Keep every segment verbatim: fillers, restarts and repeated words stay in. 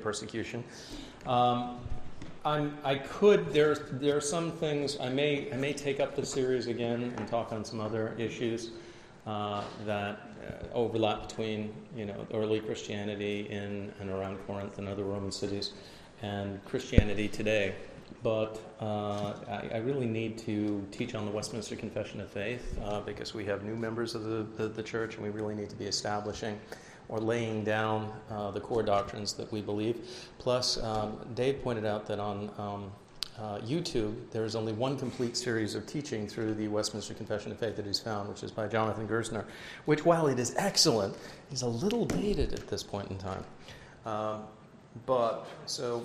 persecution. Um, I'm, I could, there, there are some things, I may, I may take up the series again and talk on some other issues uh, that uh, overlap between, you know, early Christianity in and around Corinth and other Roman cities and Christianity today. But uh, I, I really need to teach on the Westminster Confession of Faith uh, because we have new members of the, the, the church, and we really need to be establishing or laying down uh, the core doctrines that we believe. Plus, um, Dave pointed out that on um, uh, YouTube, there is only one complete series of teaching through the Westminster Confession of Faith that he's found, which is by Jonathan Gerstner, which, while it is excellent, is a little dated at this point in time. Um, but, so...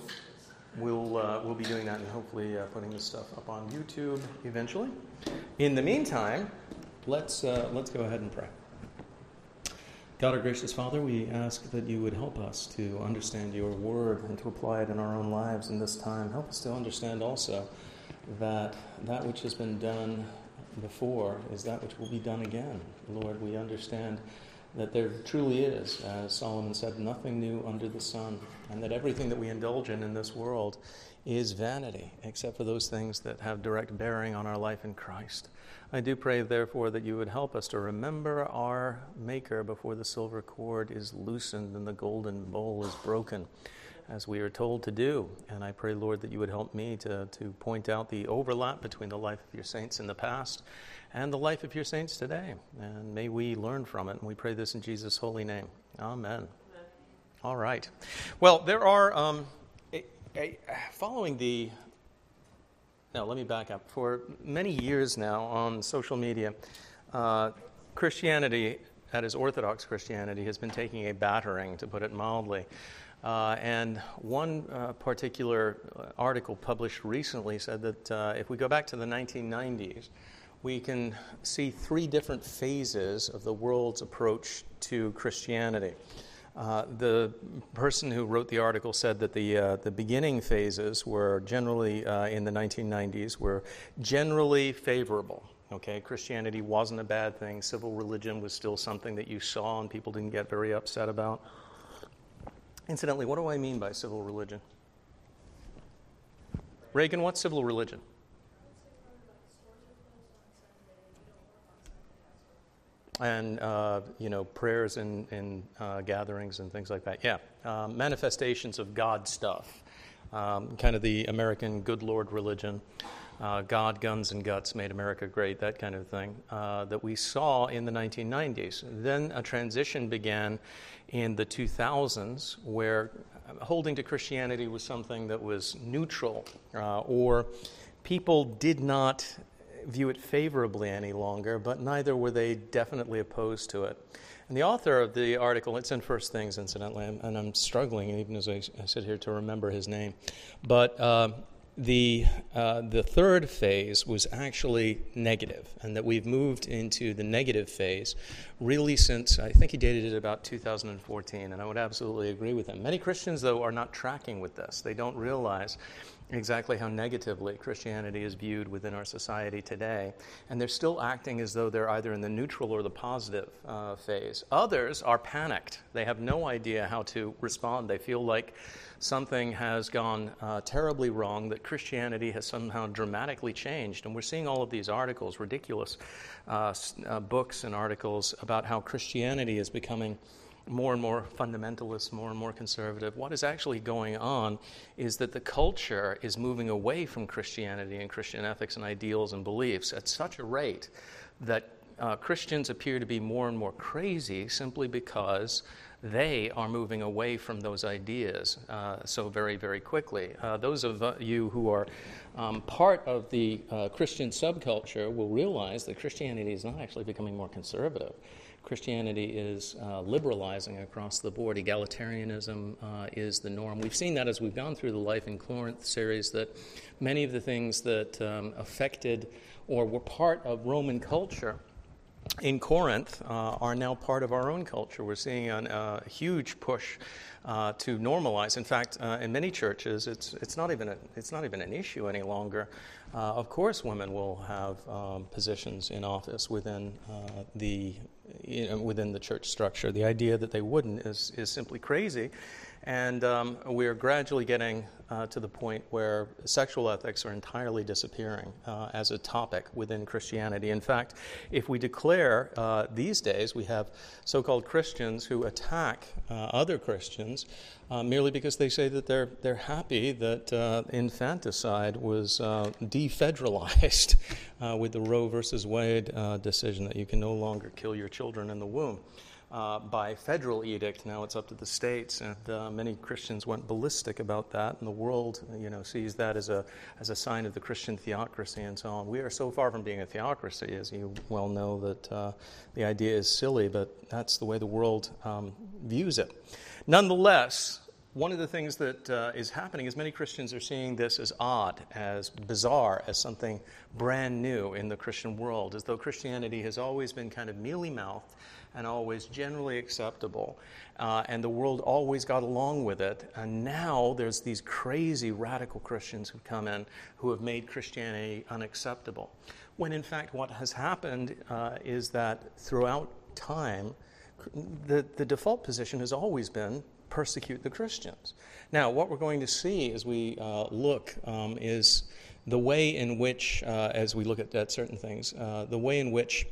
We'll uh, we'll be doing that and hopefully uh, putting this stuff up on YouTube eventually. In the meantime, let's uh, let's go ahead and pray. God, our gracious Father, we ask that you would help us to understand your word and to apply it in our own lives in this time. Help us to understand also that that which has been done before is that which will be done again. Lord, we understand that there truly is, as Solomon said, nothing new under the sun, and that everything that we indulge in in this world is vanity, except for those things that have direct bearing on our life in Christ. I do pray, therefore, that you would help us to remember our Maker before the silver cord is loosened and the golden bowl is broken, as we are told to do. And I pray, Lord, that you would help me to, to point out the overlap between the life of your saints in the past and the life of your saints today. And may we learn from it. And we pray this in Jesus' holy name. Amen. Amen. All right. Well, there are, um, a, a, following the, no, let me back up. For many years now on social media, uh, Christianity, that is Orthodox Christianity, has been taking a battering, to put it mildly. Uh, and one uh, particular article published recently said that uh, if we go back to the nineteen nineties, we can see three different phases of the world's approach to Christianity. Uh, the person who wrote the article said that the uh, the beginning phases were generally, uh, in the nineteen nineties, were generally favorable. Okay, Christianity wasn't a bad thing. Civil religion was still something that you saw and people didn't get very upset about. Incidentally, what do I mean by civil religion? Reagan, what's civil religion? And, uh, you know, prayers in, in uh, gatherings and things like that. Yeah, um, manifestations of God stuff. Um, kind of the American good Lord religion. Uh, God, guns, and guts made America great, that kind of thing, uh, that we saw in the nineteen nineties. Then a transition began in the two thousands where holding to Christianity was something that was neutral, uh, or people did not view it favorably any longer, but neither were they definitely opposed to it. And the author of the article, it's in First Things, incidentally, and I'm struggling even as I sit here to remember his name, but... Uh, The uh, the third phase was actually negative, and that we've moved into the negative phase really since, I think he dated it about two thousand fourteen, and I would absolutely agree with him. Many Christians, though, are not tracking with this. They don't realize exactly how negatively Christianity is viewed within our society today, and they're still acting as though they're either in the neutral or the positive uh, phase. Others are panicked. They have no idea how to respond. They feel like something has gone uh, terribly wrong, that Christianity has somehow dramatically changed. And we're seeing all of these articles, ridiculous uh, uh, books and articles about how Christianity is becoming more and more fundamentalist, more and more conservative. What is actually going on is that the culture is moving away from Christianity and Christian ethics and ideals and beliefs at such a rate that uh, Christians appear to be more and more crazy simply because they are moving away from those ideas uh, so very, very quickly. Uh, those of you who are um, part of the uh, Christian subculture will realize that Christianity is not actually becoming more conservative. Christianity is uh, liberalizing across the board. Egalitarianism uh, is the norm. We've seen that as we've gone through the Life in Corinth series, that many of the things that um, affected or were part of Roman culture in Corinth uh, are now part of our own culture. We're seeing a uh, huge push uh, to normalize. In fact, uh, in many churches, it's it's not even a, it's not even an issue any longer. Uh, of course, women will have um, positions in office within uh, the you know, within the church structure. The idea that they wouldn't is is simply crazy. And um, we are gradually getting uh, to the point where sexual ethics are entirely disappearing uh, as a topic within Christianity. In fact, if we declare uh, these days, we have so-called Christians who attack uh, other Christians uh, merely because they say that they're they're happy that uh, infanticide was uh, defederalized uh, with the Roe versus Wade uh, decision, that you can no longer kill your children in the womb. Uh, by federal edict, now it's up to the states, and uh, many Christians went ballistic about that, and the world, you know, sees that as a as a sign of the Christian theocracy and so on. We are so far from being a theocracy, as you well know, that uh, the idea is silly, but that's the way the world um, views it. Nonetheless, one of the things that uh, is happening is many Christians are seeing this as odd, as bizarre, as something brand new in the Christian world, as though Christianity has always been kind of mealy-mouthed and always generally acceptable, uh, and the world always got along with it, and now there's these crazy radical Christians who've come in who have made Christianity unacceptable, when in fact what has happened uh, is that throughout time, the, the default position has always been persecute the Christians. Now, what we're going to see as we uh, look um, is the way in which, uh, as we look at, at certain things, uh, the way in which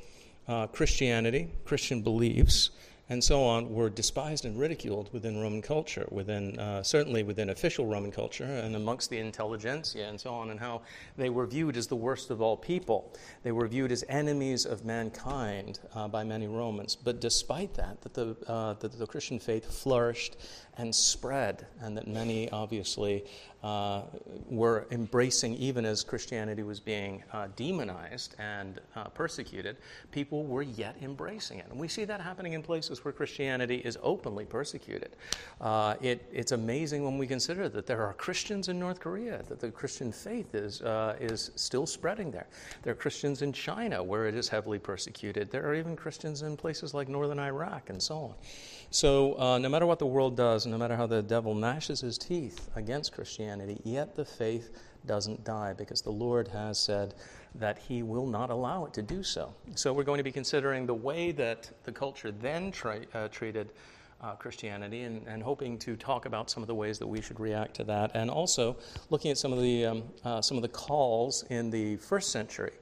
Uh, Christianity, Christian beliefs, and so on, were despised and ridiculed within Roman culture, within uh, certainly within official Roman culture, and amongst the intelligentsia and so on, and how they were viewed as the worst of all people. They were viewed as enemies of mankind uh, by many Romans. But despite that, that the, uh, that the Christian faith flourished and spread, and that many obviously uh, were embracing, even as Christianity was being uh, demonized and uh, persecuted, people were yet embracing it. And we see that happening in places where Christianity is openly persecuted. Uh, it, it's amazing when we consider that there are Christians in North Korea, that the Christian faith is, uh, is still spreading there. There are Christians in China where it is heavily persecuted. There are even Christians in places like northern Iraq and so on. So uh, no matter what the world does, no matter how the devil gnashes his teeth against Christianity, yet the faith doesn't die, because the Lord has said that he will not allow it to do so. So we're going to be considering the way that the culture then tra- uh, treated uh, Christianity, and, and hoping to talk about some of the ways that we should react to that, and also looking at some of the um, uh, some of the calls in the first century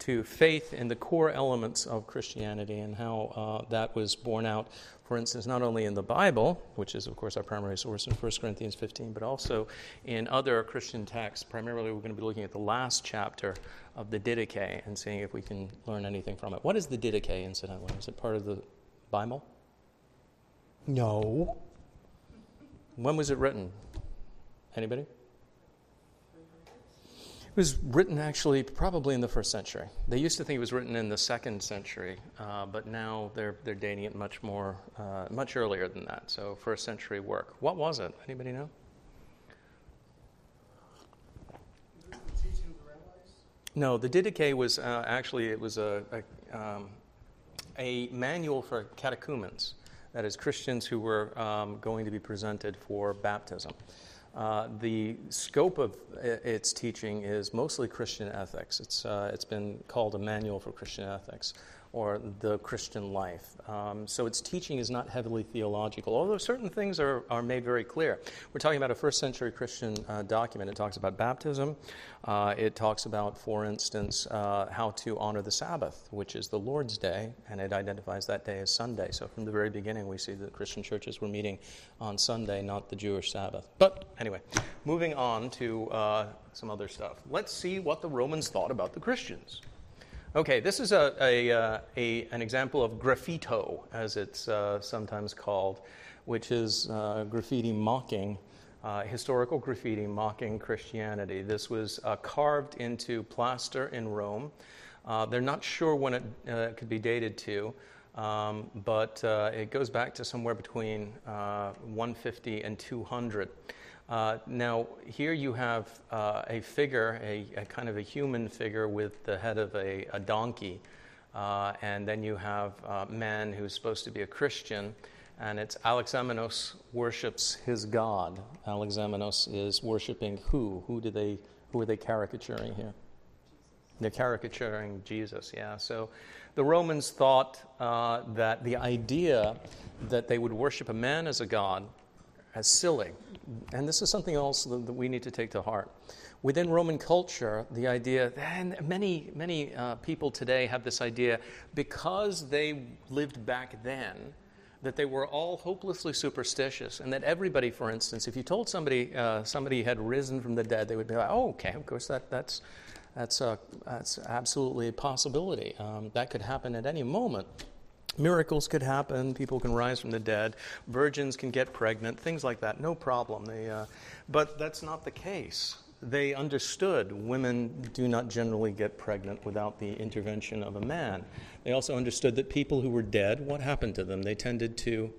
to faith in the core elements of Christianity, and how uh, that was borne out, for instance, not only in the Bible, which is, of course, our primary source in First Corinthians fifteen, but also in other Christian texts. Primarily, we're going to be looking at the last chapter of the Didache and seeing if we can learn anything from it. What is the Didache, incidentally? Is it part of the Bible? No. When was it written? Anybody? It was written actually probably in the first century. They used to think it was written in the second century, uh, but now they're they're dating it much more, uh, much earlier than that. So first century work. What was it? Anybody know? Was it the teaching of the rabbis? No, the Didache was uh, actually it was a a, um, a manual for catechumens, that is, Christians who were um, going to be presented for baptism. Uh, the scope of its teaching is mostly Christian ethics. It's uh, it's been called a manual for Christian ethics, or the Christian life. Um, so its teaching is not heavily theological, although certain things are, are made very clear. We're talking about a first century Christian uh, document. It talks about baptism. Uh, it talks about, for instance, uh, how to honor the Sabbath, which is the Lord's Day, and it identifies that day as Sunday. So from the very beginning, we see that Christian churches were meeting on Sunday, not the Jewish Sabbath. But anyway, moving on to uh, some other stuff. Let's see what the Romans thought about the Christians. Okay, this is a, a, uh, a an example of graffito, as it's uh, sometimes called, which is uh, graffiti mocking, uh, historical graffiti mocking Christianity. This was uh, carved into plaster in Rome. Uh, they're not sure when it uh, could be dated to, um, but uh, it goes back to somewhere between uh, one fifty and two hundred. Uh, now, here you have uh, a figure, a, a kind of a human figure with the head of a, a donkey, uh, and then you have a man who's supposed to be a Christian, and it's Alexamenos worships his god. Alexamenos is worshiping who? Who do they? Who are they caricaturing here? They're caricaturing Jesus, yeah. So the Romans thought uh, that the idea that they would worship a man as a god as silly. And this is something else that we need to take to heart. Within Roman culture, the idea, and many, many uh, people today have this idea, because they lived back then, that they were all hopelessly superstitious, and that everybody, for instance, if you told somebody uh, somebody had risen from the dead, they would be like, oh, okay, of course, that that's that's, uh, that's absolutely a possibility. Um, that could happen at any moment. Miracles could happen, people can rise from the dead, virgins can get pregnant, things like that, no problem. They, uh, but that's not the case. They understood women do not generally get pregnant without the intervention of a man. They also understood that people who were dead, what happened to them? They tended to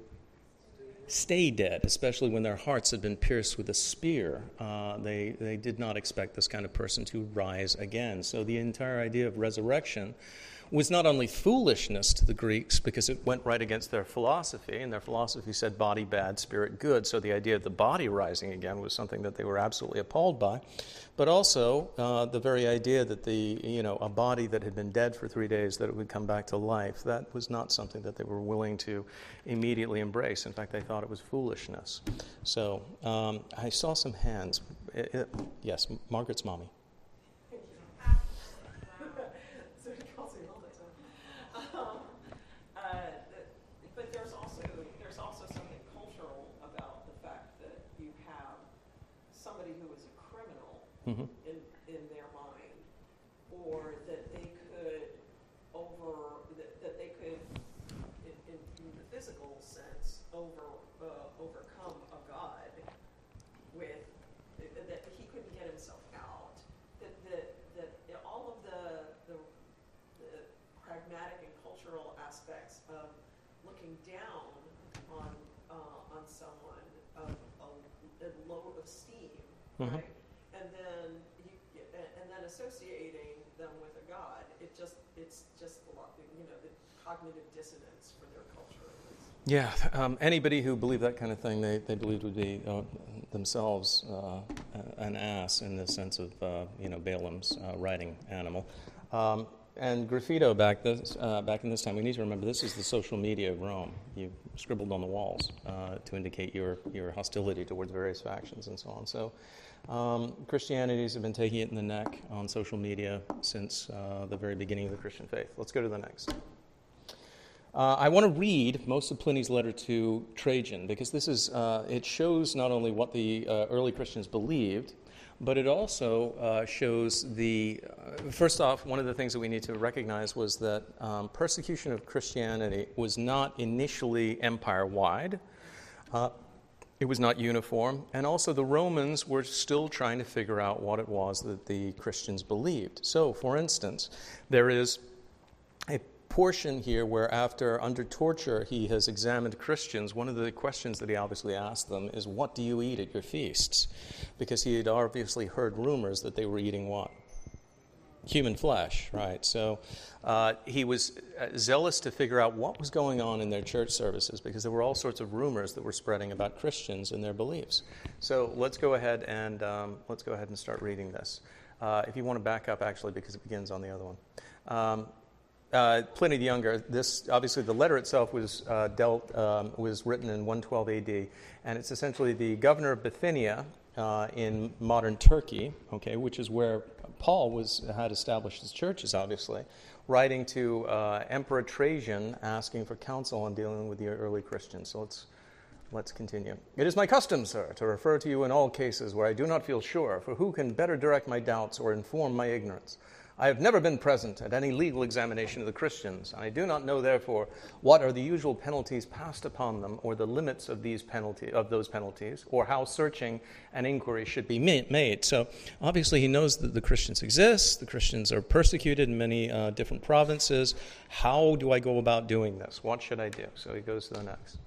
stay dead, especially when their hearts had been pierced with a spear. Uh, they, they did not expect this kind of person to rise again. So the entire idea of resurrection was not only foolishness to the Greeks, because it went right against their philosophy, and their philosophy said body bad, spirit good, so the idea of the body rising again was something that they were absolutely appalled by, but also uh, the very idea that the, you know, a body that had been dead for three days, that it would come back to life, that was not something that they were willing to immediately embrace. In fact, they thought it was foolishness. So um, I saw some hands. It, it, yes, Margaret's mommy. Mm-hmm. In, in their mind, or that they could over that, that they could in, in, in the physical sense over uh, overcome a god with that he couldn't get himself out, that that, that all of the, the the pragmatic and cultural aspects of looking down on uh, on someone of a, a low esteem, mm-hmm. right? And then, you, and then associating them with a god, it just—it's just you know the cognitive dissonance for their culture. Yeah, um, anybody who believed that kind of thing, they, they believed would be uh, themselves uh, an ass in the sense of uh, you know Balaam's uh, riding animal. Um, and graffito back this uh, back in this time, we need to remember this is the social media of Rome. You scribbled on the walls uh, to indicate your your hostility towards various factions and so on. So. Um, Christianities have been taking it in the neck on social media since uh, the very beginning of the Christian faith. Let's go to the next. Uh, I want to read most of Pliny's letter to Trajan because this is uh, it shows not only what the uh, early Christians believed, but it also uh, shows the uh, first off, one of the things that we need to recognize was that um, persecution of Christianity was not initially empire-wide. Uh, It was not uniform, and also the Romans were still trying to figure out what it was that the Christians believed. So, for instance, there is a portion here where after, under torture, he has examined Christians. One of the questions that he obviously asked them is, what do you eat at your feasts? Because he had obviously heard rumors that they were eating what? Human flesh, right? So uh, he was zealous to figure out what was going on in their church services because there were all sorts of rumors that were spreading about Christians and their beliefs. So let's go ahead and um, let's go ahead and start reading this. Uh, if you want to back up, actually, because it begins on the other one. Um, uh, Pliny the Younger. This obviously the letter itself was uh, dealt um, was written in one twelve A D, and it's essentially the governor of Bithynia. Uh, in modern Turkey, okay, which is where Paul was had established his churches, obviously, writing to uh, Emperor Trajan asking for counsel on dealing with the early Christians. So let's let's continue. It is my custom, sir, to refer to you in all cases where I do not feel sure, for who can better direct my doubts or inform my ignorance? I have never been present at any legal examination of the Christians, and I do not know, therefore, what are the usual penalties passed upon them, or the limits of these penalty of those penalties, or how searching an inquiry should be made. So, obviously, he knows that the Christians exist. The Christians are persecuted in many uh, different provinces. How do I go about doing this? What should I do? So he goes to the next.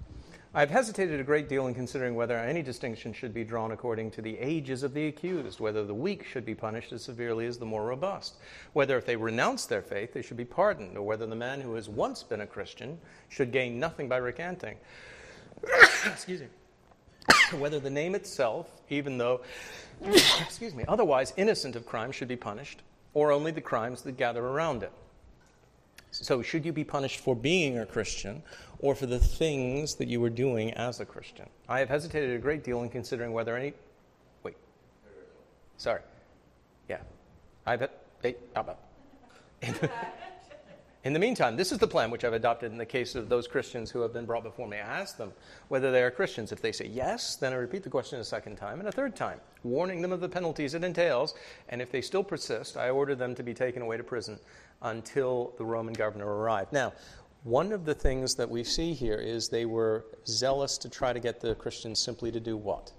I have hesitated a great deal in considering whether any distinction should be drawn according to the ages of the accused, whether the weak should be punished as severely as the more robust, whether if they renounce their faith they should be pardoned, or whether the man who has once been a Christian should gain nothing by recanting. Excuse me. Whether the name itself, even though, excuse me, otherwise innocent of crime, should be punished, or only the crimes that gather around it. So should you be punished for being a Christian or for the things that you were doing as a Christian? I have hesitated a great deal in considering whether any... Wait. Sorry. Yeah. I bet... Hey, how about... In the meantime, this is the plan which I've adopted in the case of those Christians who have been brought before me. I ask them whether they are Christians. If they say yes, then I repeat the question a second time and a third time, warning them of the penalties it entails. And if they still persist, I order them to be taken away to prison until the Roman governor arrived. Now, one of the things that we see here is they were zealous to try to get the Christians simply to do what?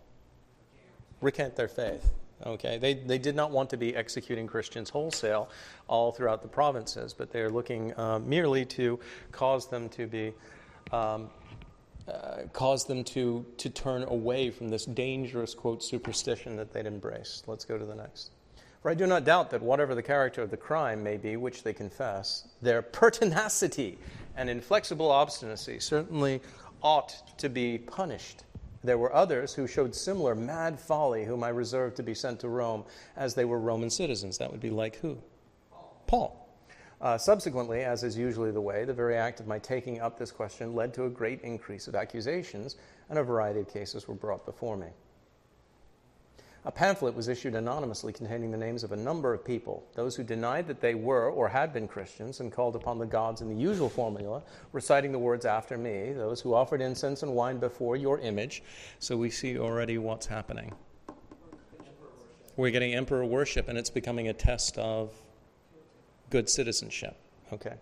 Recant their faith. Okay, they, they did not want to be executing Christians wholesale all throughout the provinces, but they're looking uh, merely to cause them to be, um, uh, cause them to, to turn away from this dangerous, quote, superstition that they'd embraced. Let's go to the next. For I do not doubt that whatever the character of the crime may be, which they confess, their pertinacity and inflexible obstinacy certainly ought to be punished. There were others who showed similar mad folly whom I reserved to be sent to Rome as they were Roman citizens. That would be like who? Paul. Paul. Uh, subsequently, as is usually the way, the very act of my taking up this question led to a great increase of accusations, and a variety of cases were brought before me. A pamphlet was issued anonymously containing the names of a number of people, those who denied that they were or had been Christians and called upon the gods in the usual formula, reciting the words after me, those who offered incense and wine before your image. So we see already what's happening. We're getting emperor worship, and it's becoming a test of good citizenship. Okay.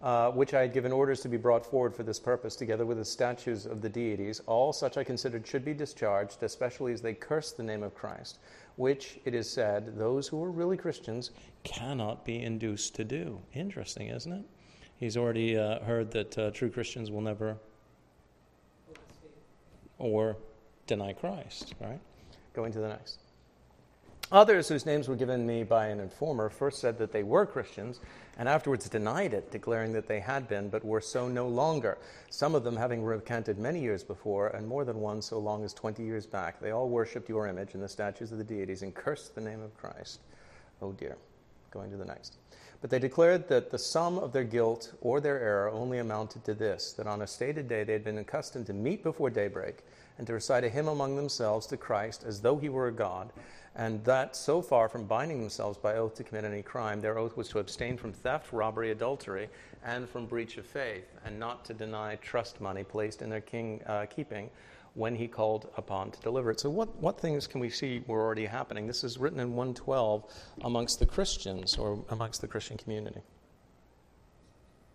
Uh, which I had given orders to be brought forward for this purpose, together with the statues of the deities. All such I considered should be discharged, especially as they cursed the name of Christ, which, it is said, those who are really Christians cannot be induced to do. Interesting, isn't it? He's already uh, heard that uh, true Christians will never or deny Christ, right? Going to the next. Others whose names were given me by an informer first said that they were Christians and afterwards denied it, declaring that they had been but were so no longer, some of them having recanted many years before and more than one so long as twenty years back. They all worshipped your image and the statues of the deities and cursed the name of Christ. Oh dear. Going to the next. But they declared that the sum of their guilt or their error only amounted to this, that on a stated day they had been accustomed to meet before daybreak and to recite a hymn among themselves to Christ as though he were a god, and that so far from binding themselves by oath to commit any crime, their oath was to abstain from theft, robbery, adultery, and from breach of faith, and not to deny trust money placed in their king uh, keeping when he called upon to deliver it. So what, what things can we see were already happening? This is written in one twelve amongst the Christians, or amongst the Christian community.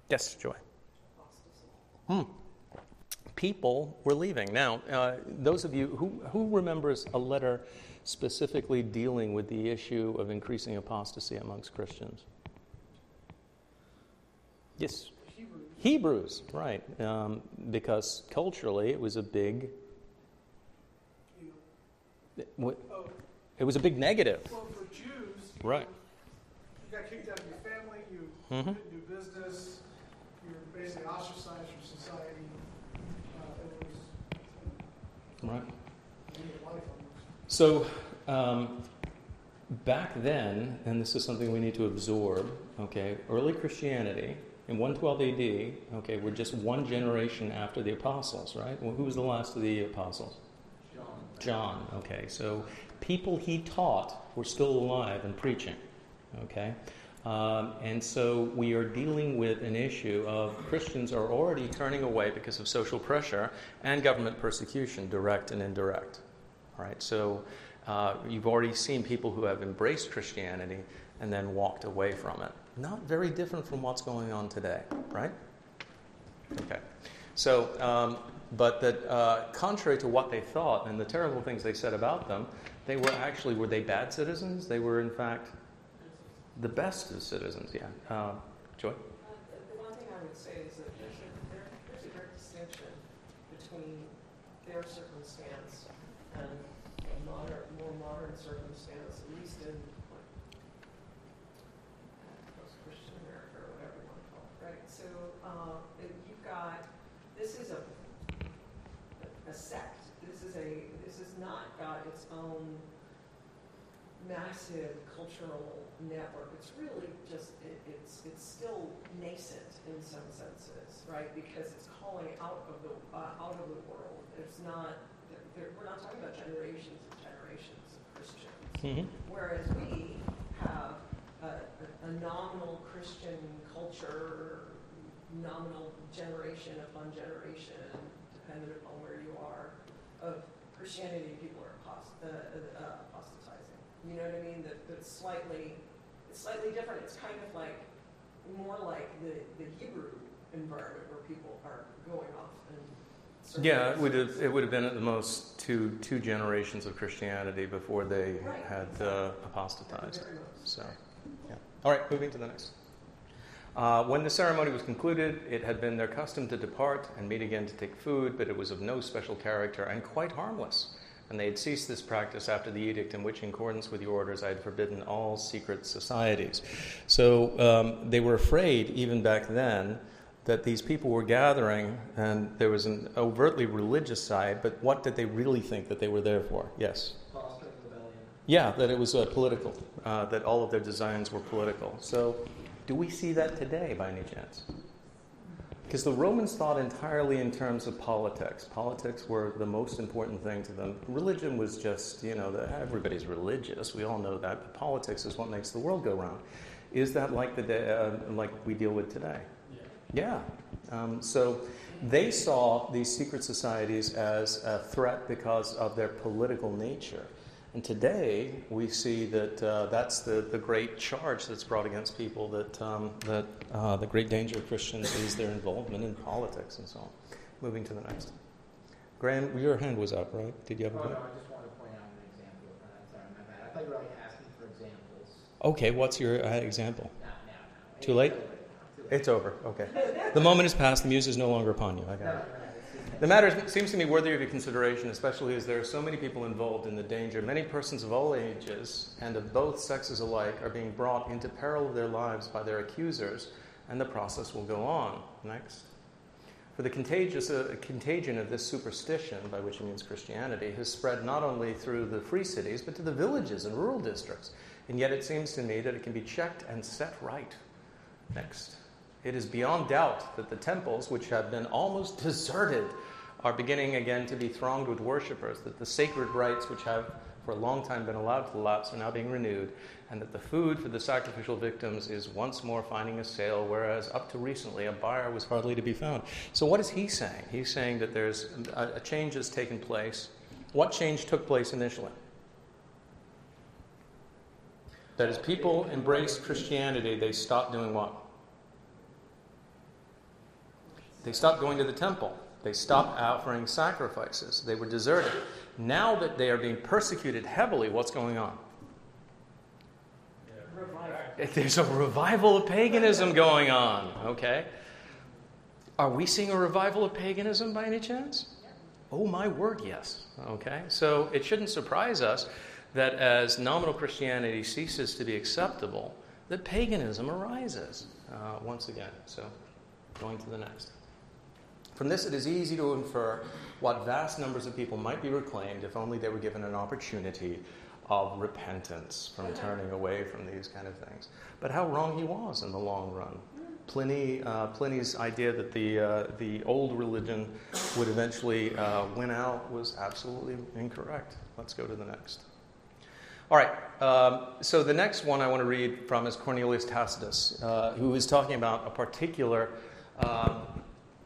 Yes, Joy. Hmm. People were leaving. Now, uh, those of you, who, who remembers a letter specifically dealing with the issue of increasing apostasy amongst Christians? Yes? Hebrews. Hebrews, right. Um, because culturally it was a big... It, w- oh. it was a big negative. Well, for Jews, right. You got kicked out of your family, you mm-hmm. couldn't do business, you were basically ostracized from society. Right. So um, back then, and this is something we need to absorb, okay, early Christianity in one twelve A D, okay, we're just one generation after the apostles, right? Well, who was the last of the apostles? John. John, okay. So people he taught were still alive and preaching, okay? Um, and so we are dealing with an issue of Christians are already turning away because of social pressure and government persecution, direct and indirect. All right, so uh, you've already seen people who have embraced Christianity and then walked away from it. Not very different from what's going on today, right? Okay. So, um, but that uh, contrary to what they thought and the terrible things they said about them, they were actually, were they bad citizens? They were, in fact... The best of citizens, yeah. Uh, Joy? Uh, the, the one thing I would say is that there's a, there, there's a great distinction between their circumstance and a modern, more modern circumstance, at least in like, post-Christian America or whatever you want to call it, right? So uh, you've got, this is a, a sect. This is a, this is not got its own massive cultural network. It's really just, it, it's it's still nascent in some senses, right? Because it's calling out of the uh, out of the world. It's not, they're, we're not talking about generations and generations of Christians. Mm-hmm. Whereas we have a, a nominal Christian culture, nominal generation upon generation, dependent upon where you are, of Christianity. People are apost- uh, uh, apostatizing. You know what I mean? That, that's slightly, it's slightly different. It's kind of like, more like the, the Hebrew environment where people are going off and. Yeah, it would have it would have been at the most two two generations of Christianity before they right. had uh, apostatized. So, yeah. All right, moving to the next. Uh, when the ceremony was concluded, it had been their custom to depart and meet again to take food, but it was of no special character and quite harmless. And they had ceased this practice after the edict in which, in accordance with the orders, I had forbidden all secret societies. So um, they were afraid, even back then, that these people were gathering, and there was an overtly religious side, but what did they really think that they were there for? Yes? Fostering rebellion. Yeah, that it was uh, political, uh, that all of their designs were political. So do we see that today, by any chance? Because the Romans thought entirely in terms of politics. Politics were the most important thing to them. Religion was just, you know, the, everybody's religious, we all know that, but politics is what makes the world go round. Is that like the day, uh, like we deal with today? Yeah. Um, so they saw these secret societies as a threat because of their political nature. And today we see that uh, that's the, the great charge that's brought against people, that um, that uh, the great danger of Christians is their involvement in politics and so on. Moving to the next. Graham, your hand was up, right? Did you have a question? Oh, no, I just wanted to point out an example. I'm sorry, my bad. I thought you were already asking for examples. Okay, what's your uh, example? Not now. No. Too late? It's over. Okay. The moment is past. The muse is no longer upon you. I got it. The matter seems to me worthy of your consideration, especially as there are so many people involved in the danger. Many persons of all ages and of both sexes alike are being brought into peril of their lives by their accusers, and the process will go on. Next. For the contagious uh, contagion of this superstition, by which he means Christianity, has spread not only through the free cities, but to the villages and rural districts. And yet it seems to me that it can be checked and set right. Next. It is beyond doubt that the temples, which have been almost deserted, are beginning again to be thronged with worshippers, that the sacred rites, which have for a long time been allowed to lapse, are now being renewed, and that the food for the sacrificial victims is once more finding a sale, whereas up to recently a buyer was hardly to be found. So what is he saying? He's saying that there's a, a change has taken place. What change took place initially? That as people embraced Christianity, they stopped doing what? They stopped going to the temple. They stopped offering sacrifices. They were deserted. Now that they are being persecuted heavily, what's going on? Yeah. There's a revival of paganism going on, okay? Are we seeing a revival of paganism by any chance? Yeah. Oh, my word, yes. Okay, so it shouldn't surprise us that as nominal Christianity ceases to be acceptable, that paganism arises uh, once again. So going to the next. From this, it is easy to infer what vast numbers of people might be reclaimed if only they were given an opportunity of repentance from turning away from these kind of things. But how wrong he was in the long run. Pliny, uh, Pliny's idea that the uh, the old religion would eventually uh, win out was absolutely incorrect. Let's go to the next. All right, um, so the next one I want to read from is Cornelius Tacitus, uh, who is talking about a particular um,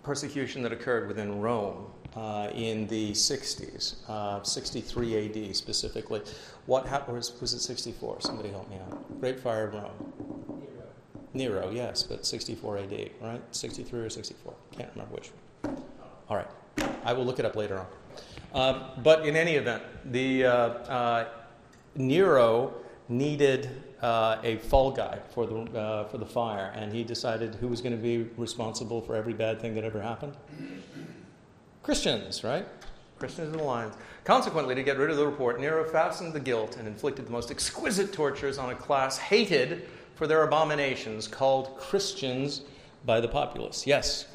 persecution that occurred within Rome uh, in the sixties, uh, sixty-three A D specifically. What happened? Was, was it sixty-four? Somebody help me out. Great Fire of Rome. Nero. Nero, yes, but sixty-four A D, right? sixty-three or sixty-four? Can't remember which one. All right, I will look it up later on. Uh, but in any event, the uh, uh, Nero needed Uh, a fall guy for the uh, for the fire, and he decided who was going to be responsible for every bad thing that ever happened. Christians, right? Christians in the lines. Consequently, to get rid of the report, Nero fastened the guilt and inflicted the most exquisite tortures on a class hated for their abominations, called Christians by the populace. Yes,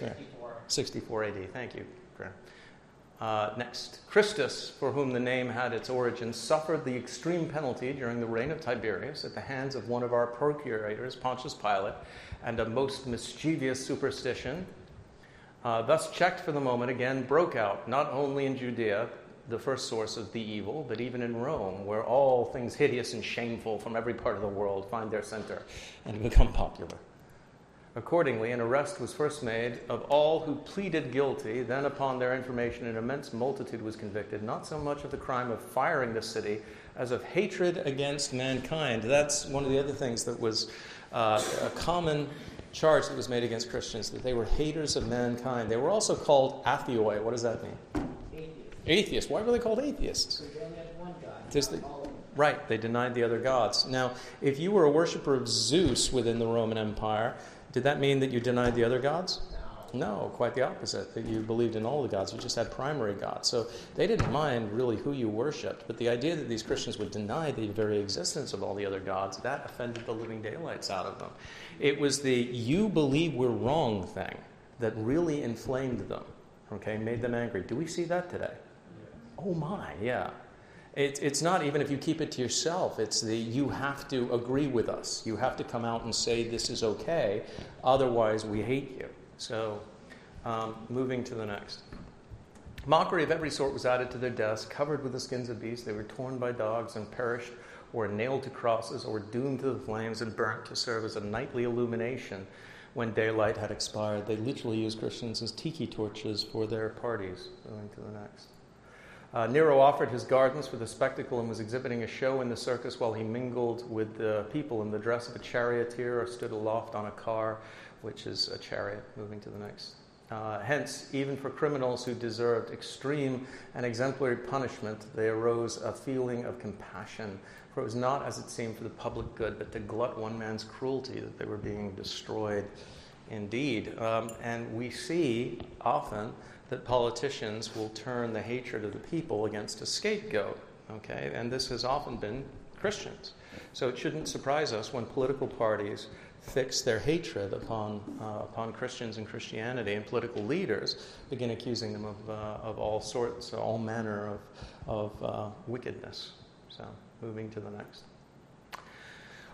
sixty-four A D. Thank you, Graham. uh, next. Christus, for whom the name had its origin, suffered the extreme penalty during the reign of Tiberius at the hands of one of our procurators, Pontius Pilate, and a most mischievous superstition, uh, thus checked for the moment, again broke out, not only in Judea, the first source of the evil, but even in Rome, where all things hideous and shameful from every part of the world find their center and become popular. Accordingly, an arrest was first made of all who pleaded guilty. Then, upon their information, an immense multitude was convicted, not so much of the crime of firing the city as of hatred against mankind. That's one of the other things that was uh, a common charge that was made against Christians, that they were haters of mankind. They were also called athioi. What does that mean? Atheists. Why were they called atheists? Because they only had one god. They, right, they denied the other gods. Now, if you were a worshiper of Zeus within the Roman Empire, did that mean that you denied the other gods? No. No, quite the opposite, that you believed in all the gods. You just had primary gods. So they didn't mind really who you worshipped, but the idea that these Christians would deny the very existence of all the other gods, that offended the living daylights out of them. It was the you believe we're wrong thing that really inflamed them, okay, made them angry. Do we see that today? Oh my, yeah. It, it's not even if you keep it to yourself. It's the you have to agree with us. You have to come out and say this is okay. Otherwise, we hate you. So um, moving to the next. Mockery of every sort was added to their deaths. Covered with the skins of beasts, they were torn by dogs and perished or nailed to crosses or doomed to the flames and burnt to serve as a nightly illumination when daylight had expired. They literally used Christians as tiki torches for their parties. Moving to the next. Uh, Nero offered his gardens for the spectacle and was exhibiting a show in the circus while he mingled with the people in the dress of a charioteer or stood aloft on a car, which is a chariot. Moving to the next. Uh, hence, even for criminals who deserved extreme and exemplary punishment, there arose a feeling of compassion, for it was not, as it seemed, for the public good, but to glut one man's cruelty that they were being destroyed indeed. Um, and we see often that politicians will turn the hatred of the people against a scapegoat, okay? And this has often been Christians. So it shouldn't surprise us when political parties fix their hatred upon uh, upon Christians and Christianity, and political leaders begin accusing them of, uh, of all sorts, all manner of, of uh, wickedness. So moving to the next.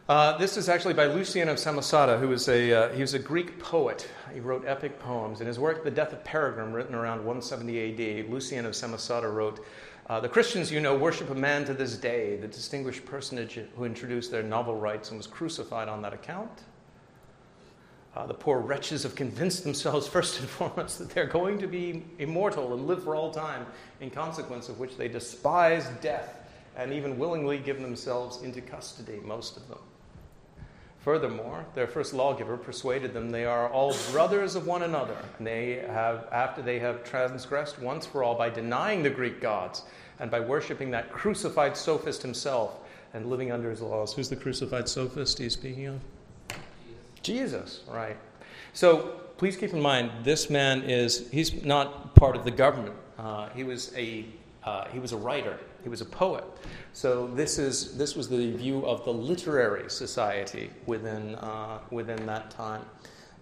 Uh, this is actually by Lucian of Samosata, who was a uh, he was a Greek poet. He wrote epic poems. In his work, The Death of Peregrine, written around one seventy A D, Lucian of Samosata wrote, uh, "The Christians, you know, worship a man to this day, the distinguished personage who introduced their novel rites and was crucified on that account. Uh, the poor wretches have convinced themselves first and foremost that they're going to be immortal and live for all time, in consequence of which they despise death and even willingly give themselves into custody, most of them. Furthermore, their first lawgiver persuaded them they are all brothers of one another, and they have, after they have transgressed once for all by denying the Greek gods and by worshipping that crucified sophist himself and living under his laws." Who's the crucified sophist he's speaking of? Jesus, right. So please keep in mind, this man is, he's not part of the government. Uh, he was a uh, he was a writer. He was a poet. So this is this was the view of the literary society within uh, within that time.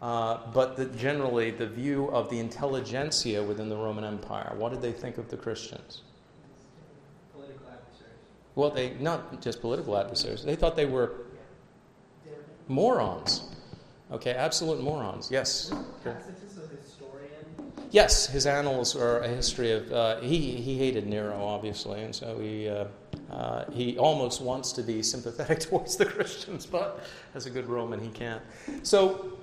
Uh, but the, generally, the view of the intelligentsia within the Roman Empire. What did they think of the Christians? Political adversaries. Well, they not just political adversaries. They thought they were morons. Okay, absolute morons. Yes. Tacitus, a historian. Yes, his annals are a history of. Uh, he he hated Nero, obviously, and so he uh, uh, he almost wants to be sympathetic towards the Christians, but as a good Roman, he can't. So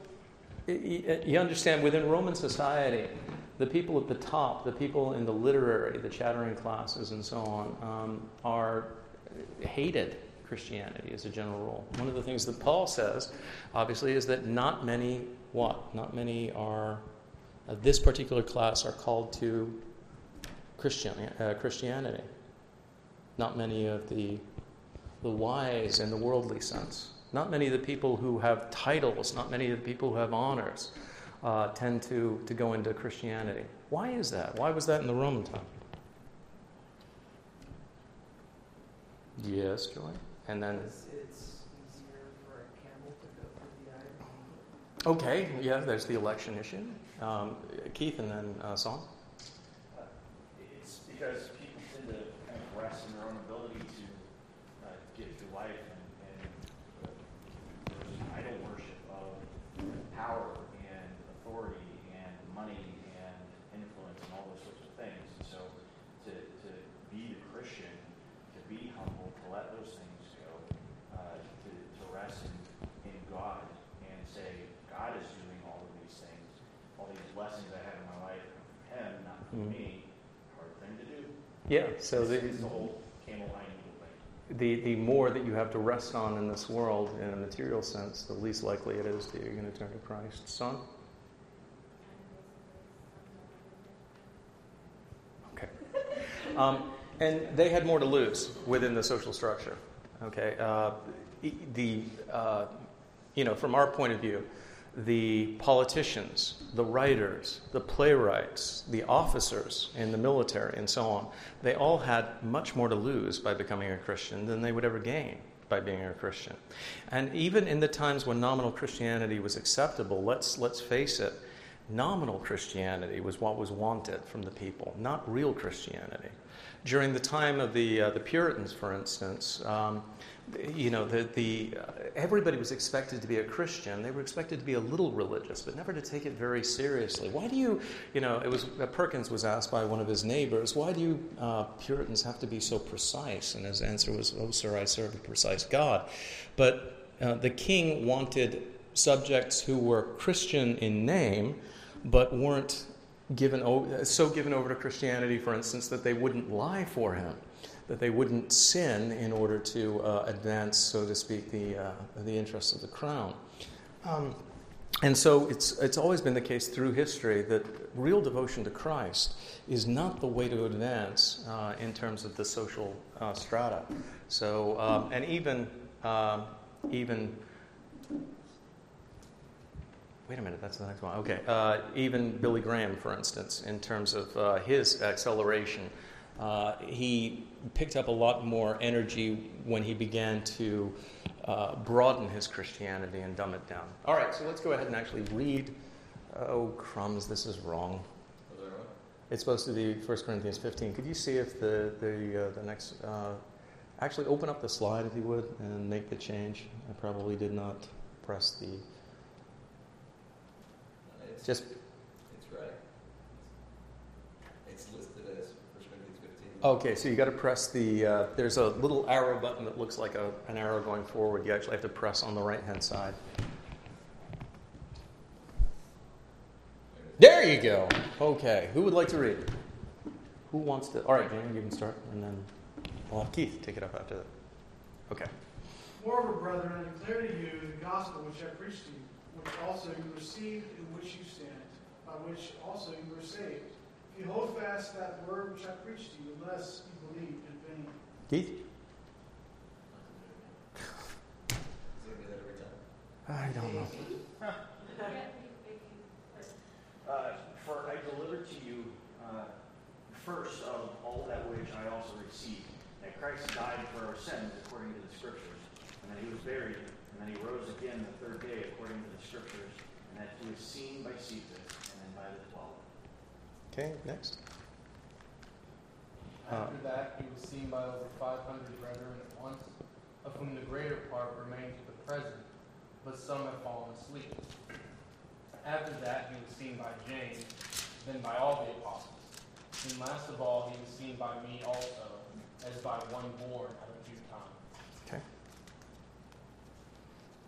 you understand, within Roman society, the people at the top, the people in the literary, the chattering classes, and so on, um, are hated Christianity as a general rule. One of the things that Paul says, obviously, is that not many what? Not many are, uh, this particular class are called to Christian, uh, Christianity. Not many of the the wise in the worldly sense. Not many of the people who have titles, not many of the people who have honors uh, tend to, to go into Christianity. Why is that? Why was that in the Roman time? Yes, Joy. And then it's, it's easier for a camel to go through the eye. Okay, yeah, there's the election issue. Um, Keith, and then uh, Saul. Uh, it because people tend to kind of rest in their own ability to uh, get through life, and, and uh, there's an idol worship of power and authority and money and influence and all those sorts of things. And so to, to be the Christian, to be humble, to let those things go, uh, to, to rest in, in God and say, God is doing all of these things, all these blessings I have in my life are from Him, not from mm-hmm. me. Yeah, so the, the the more that you have to rest on in this world in a material sense, the least likely it is that you're going to turn to Christ. Son? Okay. Um, and they had more to lose within the social structure. Okay. Uh, the uh, you know, from our point of view, the politicians, the writers, the playwrights, the officers in the military, and so on, they all had much more to lose by becoming a Christian than they would ever gain by being a Christian. And even in the times when nominal Christianity was acceptable, let's, let's face it, nominal Christianity was what was wanted from the people, not real Christianity. During the time of the uh, the Puritans, for instance, um, you know, the, the uh, everybody was expected to be a Christian. They were expected to be a little religious, but never to take it very seriously. Why do you, you know, it was uh, Perkins was asked by one of his neighbors, why do you uh, Puritans have to be so precise? And his answer was, oh, sir, I serve a precise God. But uh, the king wanted subjects who were Christian in name, but weren't given over, so given over to Christianity, for instance, that they wouldn't lie for him, that they wouldn't sin in order to uh, advance, so to speak, the uh, the interests of the crown. Um, and so it's it's always been the case through history that real devotion to Christ is not the way to advance uh, in terms of the social uh, strata. So um, and even uh, even. Wait a minute, that's the next one. Okay. Uh, even Billy Graham, for instance, in terms of uh, his acceleration, uh, he picked up a lot more energy when he began to uh, broaden his Christianity and dumb it down. All right, so let's go ahead and actually read. Oh, crumbs, this is wrong. Is that right? It's supposed to be First Corinthians fifteen. Could you see if the, the, uh, the next... Uh, actually, open up the slide, if you would, and make the change. I probably did not press the... Just it's right. It's listed as First Corinthians fifteen. Okay, so you got to press the. Uh, there's a little arrow button that looks like a, an arrow going forward. You actually have to press on the right-hand side. There you go. Okay, who would like to read? Who wants to? All right, Jamie, you can start, and then I'll have Keith take it up after that. Okay. Moreover, brethren, I declare to you the gospel which I preached to you, which also you received, in which you stand, by which also you were saved, if you hold fast that word which I preached to you, unless you believe in vain. Keith? I don't know. uh, for I delivered to you uh, first of all that which I also received, that Christ died for our sins according to the Scriptures, and that He was buried, and then He rose again the third day according to the Scriptures, and that He was seen by Cephas and then by the twelve. Okay, next. After uh, that, He was seen by over five hundred brethren at once, of whom the greater part remain to the present, but some have fallen asleep. After that, He was seen by James, then by all the apostles. And last of all, He was seen by me also, as by one born out of due time. Okay.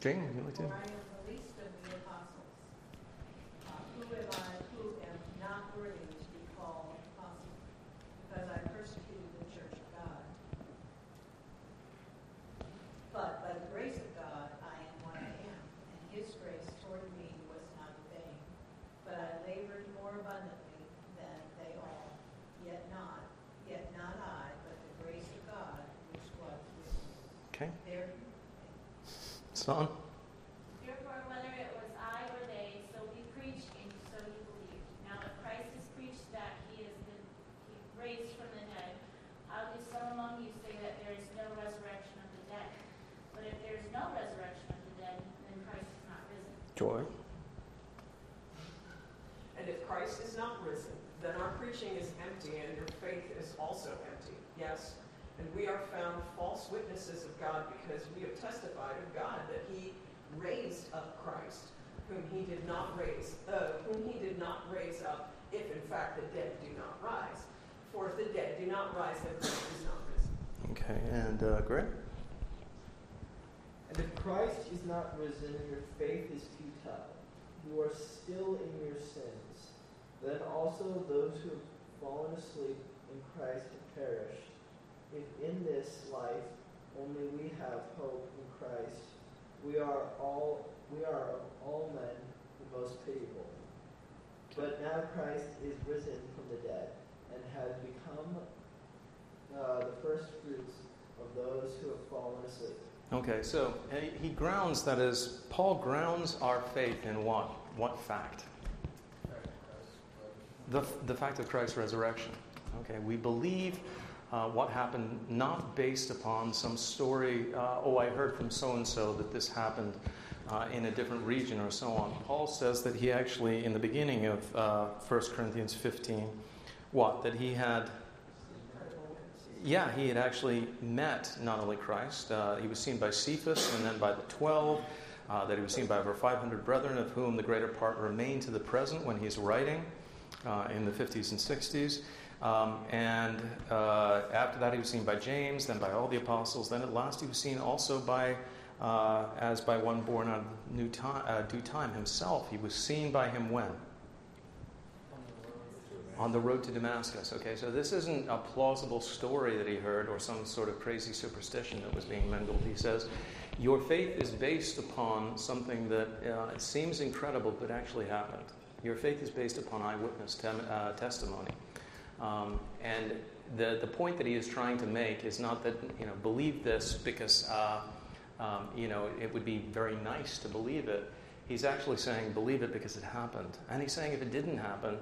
Jane, would you like to? For I am the least of the apostles, uh, who am I, who am not worthy to be called apostle, because I persecuted the church of God. But by the grace of God, I am what I am, and His grace toward me was not vain. But I labored more abundantly than they all, yet not, yet not I, but the grace of God which was with me. Okay. There Son. Therefore, whether it was I or they, so we preached and so you believed. Now, if Christ is preached that he is been, he raised from the dead, how do some among you say that there is no resurrection of the dead? But if there is no resurrection of the dead, then Christ is not risen. Joy. And if Christ is not risen, then our preaching is empty and your faith is also empty, yes. And we are found false witnesses of God because we have testified of God that he raised up Christ, whom he did not raise, uh, whom he did not raise up, if in fact the dead do not rise. For if the dead do not rise, then Christ is not risen. Okay, and uh, Greg? And if Christ is not risen, your faith is futile. You are still in your sins. Then also those who have fallen asleep in Christ have perished. If in this life only we have hope in Christ, we are all we are of all men the most pitiable. But now Christ is risen from the dead and has become uh, the first fruits of those who have fallen asleep. Okay, so he grounds, that is, Paul grounds our faith in what? What fact? The, the fact of Christ's resurrection. Okay, we believe Uh, what happened, not based upon some story, uh, oh, I heard from so-and-so that this happened uh, in a different region or so on. Paul says that he actually, in the beginning of uh, First Corinthians fifteen, what? That he had, yeah, he had actually met not only Christ, uh, he was seen by Cephas and then by the twelve, uh, that he was seen by over five hundred brethren, of whom the greater part remain to the present when he's writing uh, in the fifties and sixties. Um, and uh, after that he was seen by James, then by all the apostles, then at last he was seen also by, uh, as by one born out of new time, uh, due time himself. He was seen by him when? On the road to Damascus. Okay, so this isn't a plausible story that he heard or some sort of crazy superstition that was being mingled. He says, your faith is based upon something that uh, seems incredible but actually happened. Your faith is based upon eyewitness tem- uh, testimony. Um, and the the point that he is trying to make is not that, you know, believe this because, uh, um, you know, it would be very nice to believe it. He's actually saying believe it because it happened. And he's saying if it didn't happen,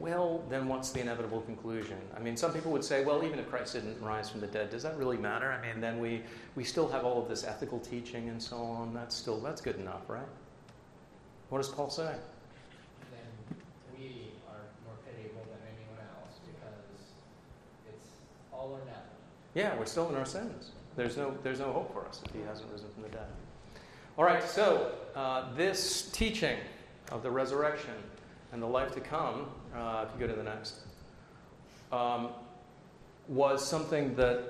well, then what's the inevitable conclusion? I mean, some people would say, well, even if Christ didn't rise from the dead, does that really matter? I mean, then we, we still have all of this ethical teaching and so on. That's still, that's good enough, right? What does Paul say? Yeah, we're still in our sins. There's no, there's no hope for us if he hasn't risen from the dead. All right, so uh, this teaching of the resurrection and the life to come, uh, if you go to the next, um, was something that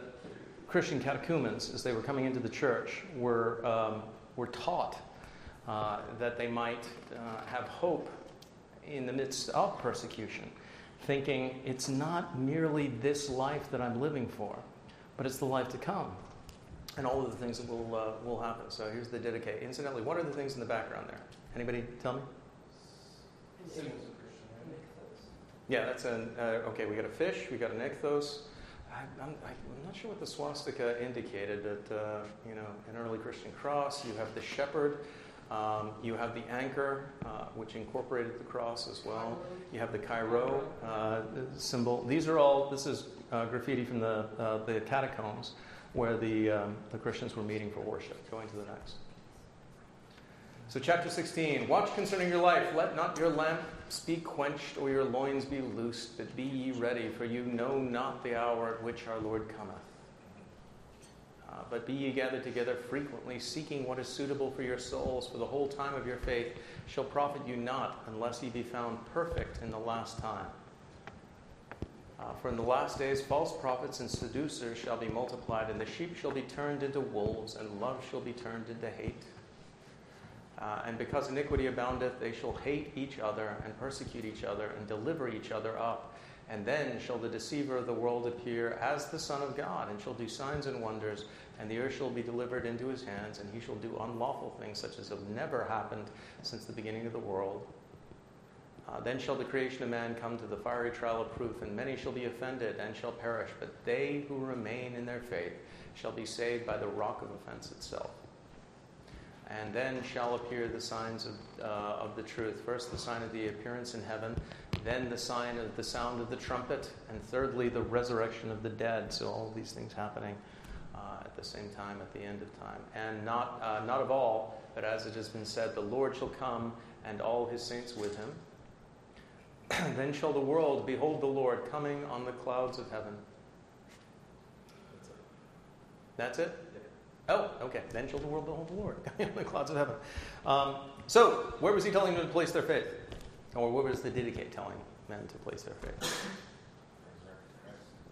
Christian catechumens, as they were coming into the church, were um, were taught uh, that they might uh, have hope in the midst of persecution, thinking it's not merely this life that I'm living for, but it's the life to come and all of the things that will uh, will happen. So here's the Didache. Incidentally, what are the things in the background there? Anybody tell me? Yeah, that's an, uh, okay, we got a fish, we got an ichthos. I, I'm, I'm not sure what the swastika indicated, but, uh, you know, an early Christian cross, you have the shepherd. Um, you have the anchor, uh, which incorporated the cross as well. You have the Cairo uh, symbol. These are all, this is uh, graffiti from the uh, the catacombs where the, um, the Christians were meeting for worship. Going to the next. So chapter sixteen, watch concerning your life. Let not your lamps be quenched or your loins be loosed, but be ye ready, for you know not the hour at which our Lord cometh. Uh, but be ye gathered together frequently, seeking what is suitable for your souls, for the whole time of your faith shall profit you not, unless ye be found perfect in the last time. Uh, for in the last days false prophets and seducers shall be multiplied, and the sheep shall be turned into wolves, and love shall be turned into hate. Uh, and because iniquity aboundeth, they shall hate each other, and persecute each other, and deliver each other up. And then shall the deceiver of the world appear as the Son of God, and shall do signs and wonders, and the earth shall be delivered into his hands, and he shall do unlawful things such as have never happened since the beginning of the world. Uh, then shall the creation of man come to the fiery trial of proof, and many shall be offended and shall perish, but they who remain in their faith shall be saved by the rock of offense itself. And then shall appear the signs of uh, of the truth. First, the sign of the appearance in heaven. Then the sign of the sound of the trumpet. And thirdly, the resurrection of the dead. So all of these things happening uh, at the same time, at the end of time. And not uh, not of all, but as it has been said, the Lord shall come and all his saints with him. Then shall the world behold the Lord coming on the clouds of heaven That's it? Oh, okay. Then shall the world behold the Lord in the clouds of heaven. Um, so, where was he telling them to place their faith? Or where was the Didache telling men to place their faith?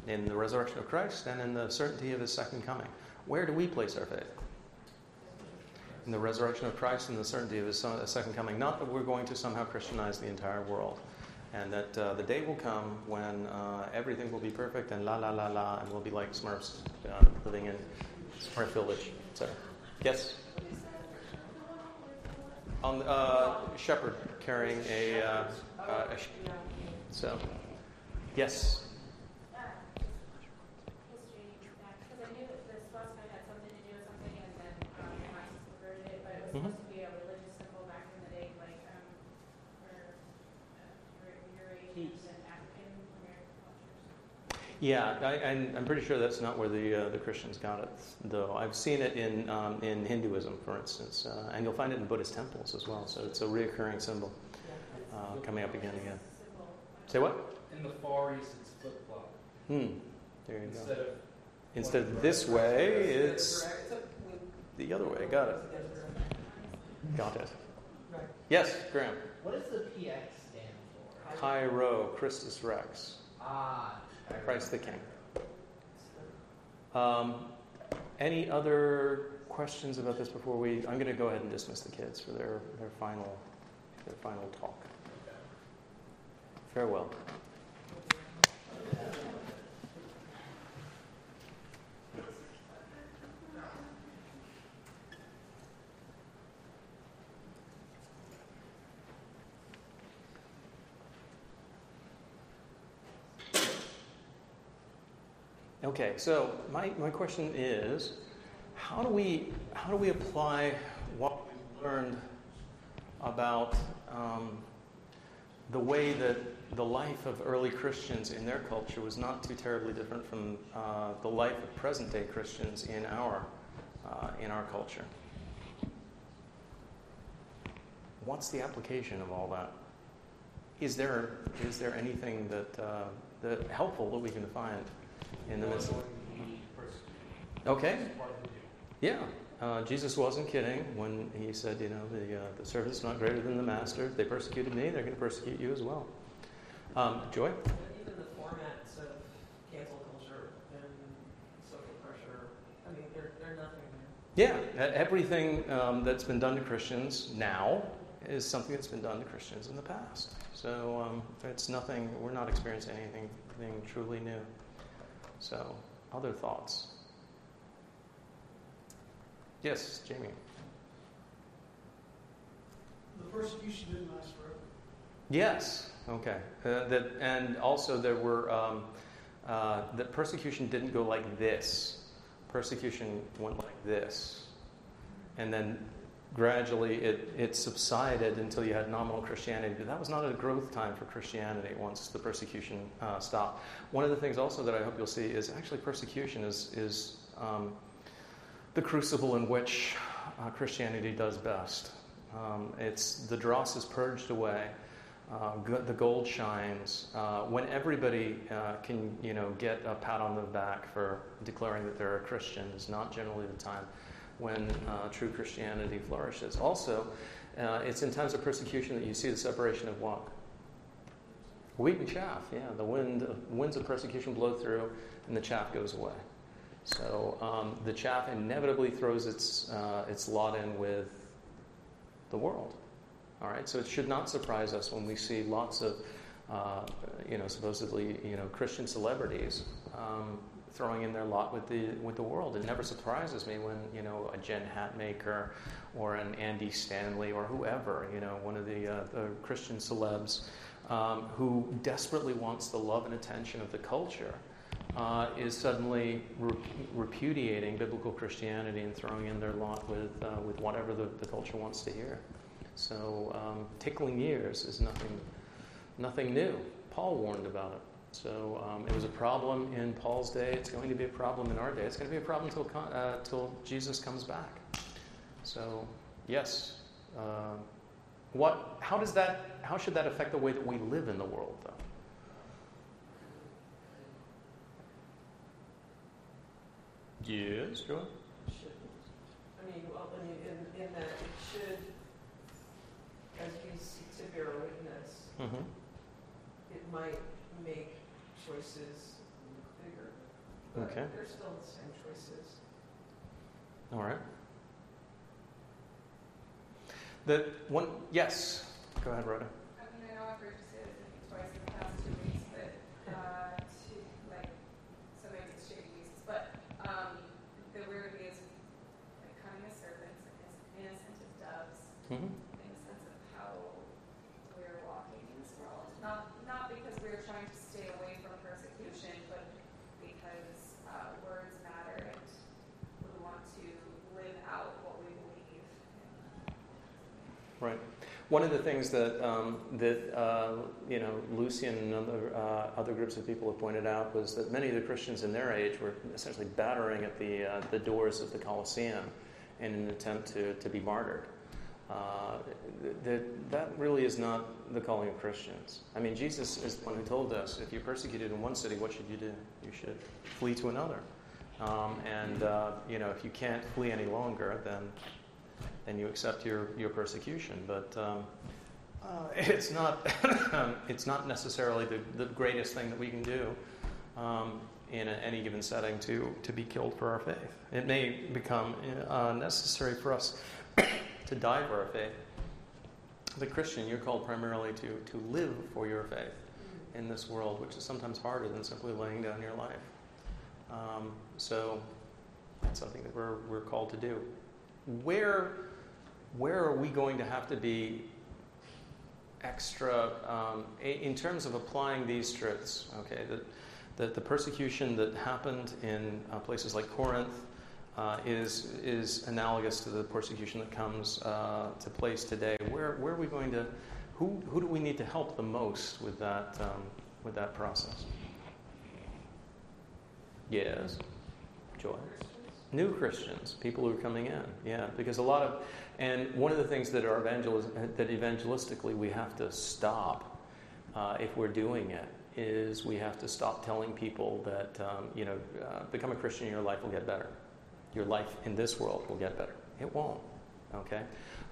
In the resurrection of Christ and in the certainty of his second coming. Where do we place our faith? In the resurrection of Christ and the certainty of his second coming. Not that we're going to somehow Christianize the entire world. And that uh, the day will come when uh, everything will be perfect and la la la la, and we'll be like Smurfs uh, living in Smurf Village, et cetera. Yes? On the uh, shepherd carrying a, uh, uh, a sh- so, yes. Mm-hmm. Supposed to be a religious symbol back in the day, like um, for Eurasian uh, and African American cultures. Yeah, I, I'm, I'm pretty sure that's not where the uh, the Christians got it, though. I've seen it in um, in Hinduism, for instance, uh, and you'll find it in Buddhist temples as well. So it's a reoccurring symbol uh, coming up again and again. Say what? In the Far East, it's flip flop. Hmm. There you Instead go. Of Instead of this way, it's the other way. Got it. Got it. Right. Yes, Graham. What does the P X stand for? Cairo, Christus Rex. Ah. Christ the King. Um, any other questions about this before we? I'm going to go ahead and dismiss the kids for their, their final their final talk. Farewell. Okay, so my, my question is, how do we how do we apply what we've learned about um, the way that the life of early Christians in their culture was not too terribly different from uh, the life of present day Christians in our uh, in our culture? What's the application of all that? Is there is there anything that uh, that helpful that we can find? In the midst of it. Okay. Yeah. Uh, Jesus wasn't kidding when he said, you know, the, uh, the servant's not greater than the master. If they persecuted me, they're going to persecute you as well. Um, Joy? Even the formats of cancel culture and social pressure, I mean, they're, they're nothing new. Yeah. Everything um, that's been done to Christians now is something that's been done to Christians in the past. So um, it's nothing, we're not experiencing anything, anything truly new. So, other thoughts? Yes, Jamie. The persecution didn't last forever. Yes. Okay. Uh, that, and also there were um, uh, that persecution didn't go like this. Persecution went like this, and then gradually it it subsided until you had nominal Christianity. But that was not a growth time for Christianity once the persecution uh, stopped. One of the things also that I hope you'll see is actually persecution is, is um, the crucible in which uh, Christianity does best. Um, it's the dross is purged away, uh, go, the gold shines. Uh, when everybody uh, can you know get a pat on the back for declaring that they're a Christian is not generally the time when uh, true Christianity flourishes. Also, uh, it's in times of persecution that you see the separation of what? Wheat and chaff, yeah. The wind, of, winds of persecution blow through, and the chaff goes away. So um, the chaff inevitably throws its uh, its lot in with the world. All right. So it should not surprise us when we see lots of, uh, you know, supposedly you know Christian celebrities. Um, throwing in their lot with the with the world. It never surprises me when, you know, a Jen Hatmaker or an Andy Stanley or whoever, you know, one of the, uh, the Christian celebs um, who desperately wants the love and attention of the culture uh, is suddenly re- repudiating biblical Christianity and throwing in their lot with uh, with whatever the, the culture wants to hear. So um, tickling ears is nothing nothing new. Paul warned about it. So um, it was a problem in Paul's day. It's going to be a problem in our day. It's going to be a problem till uh, till Jesus comes back. So yes, uh, what? How does that? How should that affect the way that we live in the world, though? Yes, Joy? I mean, well, I mean, in, in that it should, as we seek to bear witness, mm-hmm. it might make choices bigger. But okay. they're still the same choices. All right. The one, yes. Go ahead, Rhoda. I mean, I know I've heard this twice in the past two weeks, but uh, two, like sometimes it's shitty weeks. But um, the word is like coming as servants, like innocent as doves, mm-hmm. in the sense of how we're walking in this world. Not not because we're trying to stay away from persecution, but because uh, words matter and we want to live out what we believe. Right. One of the things that um, that uh, you know Lucian and other, uh, other groups of people have pointed out was that many of the Christians in their age were essentially battering at the uh, the doors of the Colosseum in an attempt to, to be martyred. Uh, that that really is not the calling of Christians. I mean, Jesus is the one who told us, if you're persecuted in one city, what should you do? You should flee to another. Um, and uh, you know, if you can't flee any longer, then and you accept your, your persecution, but um, uh, it's not it's not necessarily the, the greatest thing that we can do um, in a, any given setting to, to be killed for our faith. It may become uh, necessary for us to die for our faith. As a Christian, you're called primarily to, to live for your faith in this world, which is sometimes harder than simply laying down your life. Um, so that's something that we're we're called to do. Where where are we going to have to be extra um, in terms of applying these truths? Okay, that the, the persecution that happened in uh, places like Corinth uh, is is analogous to the persecution that comes uh, to place today. Where where are we going to? Who who do we need to help the most with that um, with that process? Yes, Joy. New Christians, people who are coming in, yeah, because a lot of, and one of the things that are evangeliz- that evangelistically we have to stop uh, if we're doing it is we have to stop telling people that um, you know uh, become a Christian, your life will get better, your life in this world will get better. It won't. Okay,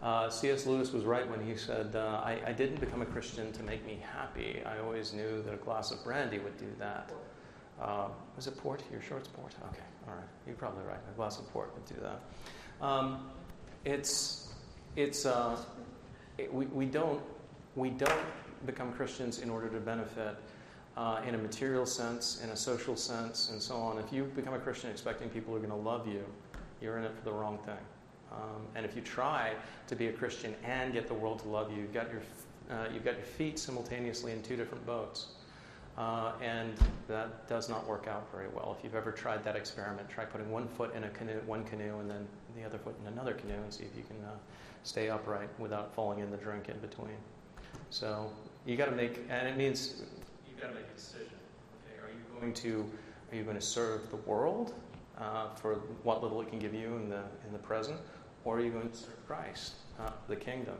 uh, C S Lewis was right when he said, uh, I, I didn't become a Christian to make me happy. I always knew that a glass of brandy would do that. Uh, was it port? Your short's port? Okay, all right. You're probably right. A glass of port would do that. Um, it's it's uh, it, we we don't we don't become Christians in order to benefit uh, in a material sense, in a social sense, and so on. If you become a Christian expecting people are going to love you, you're in it for the wrong thing. Um, and if you try to be a Christian and get the world to love you, you've got your uh, you've got your feet simultaneously in two different boats. Uh, and that does not work out very well. If you've ever tried that experiment, try putting one foot in a canoe, one canoe and then the other foot in another canoe and see if you can uh, stay upright without falling in the drink in between. So you got to make, and it means you got to make a decision. Okay, are you going to are you going to serve the world uh, for what little it can give you in the in the present, or are you going to serve Christ, uh, the kingdom?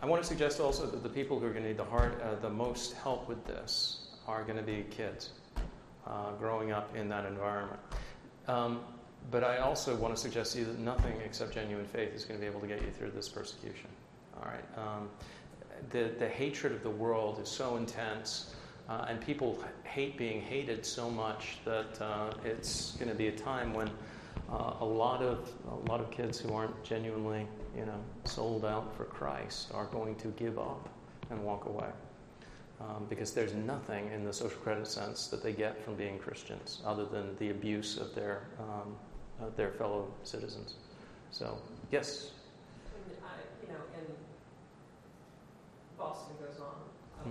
I want to suggest also that the people who are going to need the hard, uh, the most help with this are going to be kids uh, growing up in that environment. Um, but I also want to suggest to you that nothing except genuine faith is going to be able to get you through this persecution. All right, um, the the hatred of the world is so intense, uh, and people hate being hated so much that uh, it's going to be a time when uh, a lot of a lot of kids who aren't genuinely, you know, sold out for Christ are going to give up and walk away. Um, because there's nothing in the social credit sense that they get from being Christians other than the abuse of their um, of their fellow citizens. So, yes? And I, you know, and Boston goes on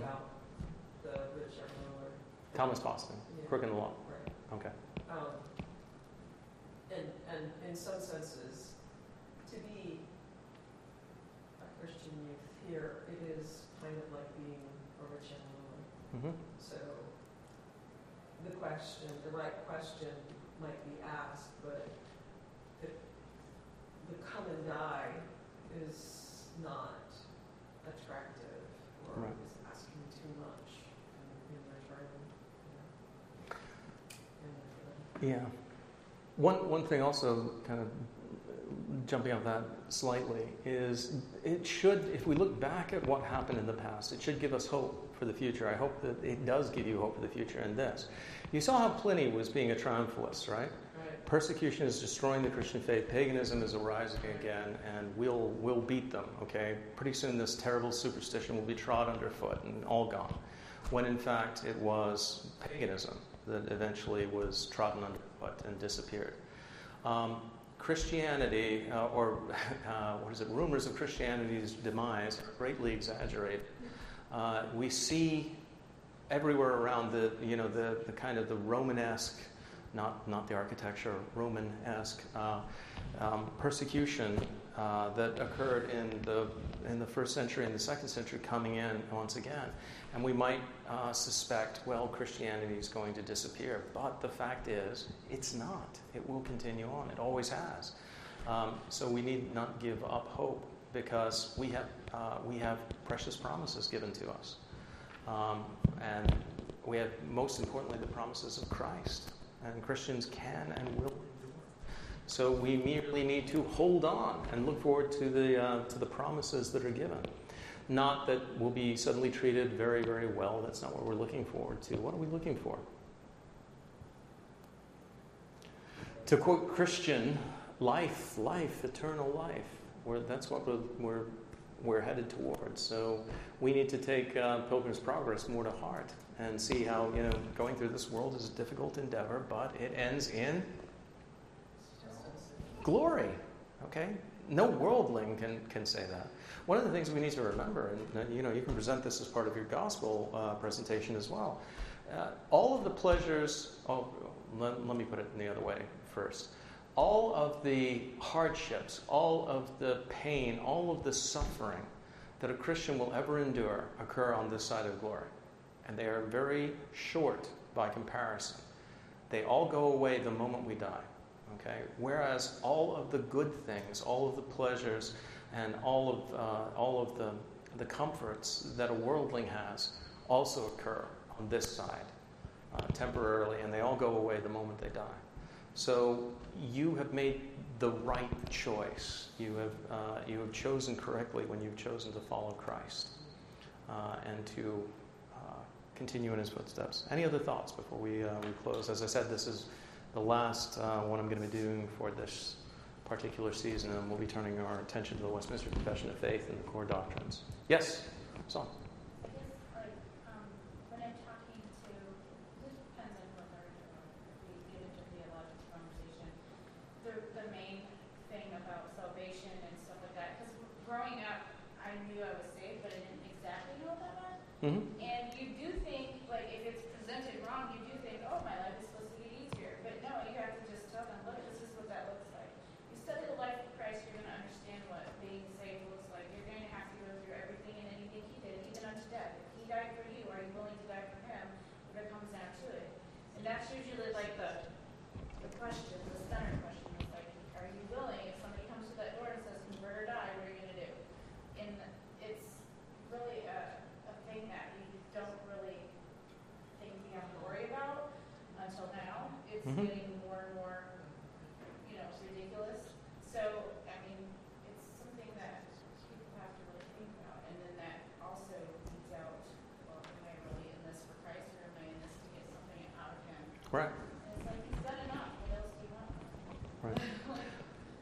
about mm-hmm. the rich and ruler. Thomas Boston, yeah. Crook in the Law. Right. Okay. Um, and, and in some senses, to be a Christian youth here, it is kind of like being Mm-hmm. So the question, the right question might be asked, but the, the come and die is not attractive or right. is asking too much in, in return. You know, in return. Yeah. One one thing also, kind of jumping off that slightly, is it should, if we look back at what happened in the past, it should give us hope for the future. I hope that it does give you hope for the future in this. You saw how Pliny was being a triumphalist, right? Right. Persecution is destroying the Christian faith. Paganism is arising again, and we'll we'll beat them, okay? Pretty soon this terrible superstition will be trod underfoot and all gone, when in fact it was paganism that eventually was trodden underfoot and disappeared. Um, Christianity, uh, or uh, what is it, rumors of Christianity's demise are greatly exaggerated. Uh, we see everywhere around the, you know, the, the kind of the Romanesque, not not the architecture, Romanesque uh, um, persecution uh, that occurred in the in the first century and the second century coming in once again. And we might uh, suspect, well, Christianity is going to disappear, but the fact is, it's not. It will continue on. It always has. Um, so we need not give up hope, because we have uh, we have precious promises given to us, um, and we have most importantly the promises of Christ. And Christians can and will endure. So we merely need to hold on and look forward to the uh, to the promises that are given. Not that we'll be suddenly treated very, very well. That's not what we're looking forward to. What are we looking for? To quote Christian, life, life, eternal life. We're, that's what we're, we're we're headed towards. So we need to take uh, Pilgrim's Progress more to heart, and see how, you know, going through this world is a difficult endeavor, but it ends in glory. Okay? No worldling can, can say that. One of the things we need to remember, and you know, you can present this as part of your gospel uh, presentation as well. Uh, all of the pleasures. Oh, let, let me put it in the other way first. All of the hardships, all of the pain, all of the suffering that a Christian will ever endure occur on this side of glory. And they are very short by comparison. They all go away the moment we die. Okay? Whereas all of the good things, all of the pleasures, and all of uh, all of the the comforts that a worldling has also occur on this side uh, temporarily, and they all go away the moment they die. So you have made the right choice. You have uh, you have chosen correctly when you've chosen to follow Christ uh, and to continue in his footsteps. Any other thoughts before we, uh, we close? As I said, this is the last uh, one I'm going to be doing for this particular season, and we'll be turning our attention to the Westminster Confession of Faith and the core doctrines. Yes? So. I guess, like, um, when I'm talking to, it depends on what we get into theological conversation, the, the main thing about salvation and stuff like that, because growing up, I knew I was saved, but I didn't exactly know what that was. Mm-hmm. And you do think, like, if it's presented wrong, you do think, oh, my life is supposed to get easier. But no, you have to just tell them, look, this is what that looks like. You study the life of Christ, you're going to understand what being saved looks like. You're going to have to go through everything and anything he did, even unto death. If he died for you, are you willing to die for him? But it comes down to it. And that's usually, like, the the question, the center question. It's like, are you willing? If somebody comes to that door and says, convert or die, what are you going to do? And it's really a... that we don't really think we have to worry about until now. It's mm-hmm. getting more and more, you know, ridiculous. So, I mean, it's something that people have to really think about. And then that also leads out, well, am I really in this for Christ, or am I in this to get something out of him? Right. And it's like, he's done enough. What else do you want? Right.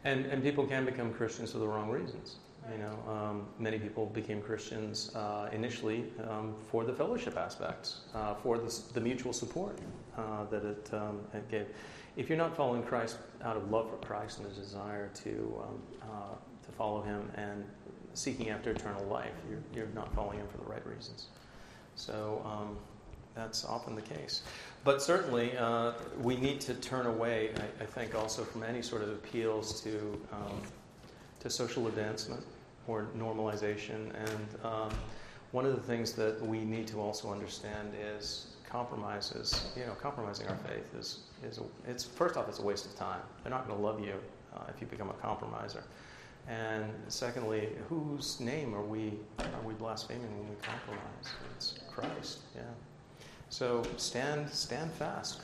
and, and people can become Christians for the wrong reasons. You know, um, many people became Christians uh, initially um, for the fellowship aspects, uh, for the, the mutual support uh, that it, um, it gave. If you're not following Christ out of love for Christ and a desire to um, uh, to follow Him and seeking after eternal life, you're, you're not following Him for the right reasons. So um, that's often the case. But certainly, uh, we need to turn away, I, I think, also from any sort of appeals to um, to social advancement or normalization. And um, one of the things that we need to also understand is compromises. You know, compromising our faith is, is a, it's first off, it's a waste of time. They're not going to love you uh, if you become a compromiser. And secondly, whose name are we are we blaspheming when we compromise? It's Christ. Yeah. So stand stand fast, Christ.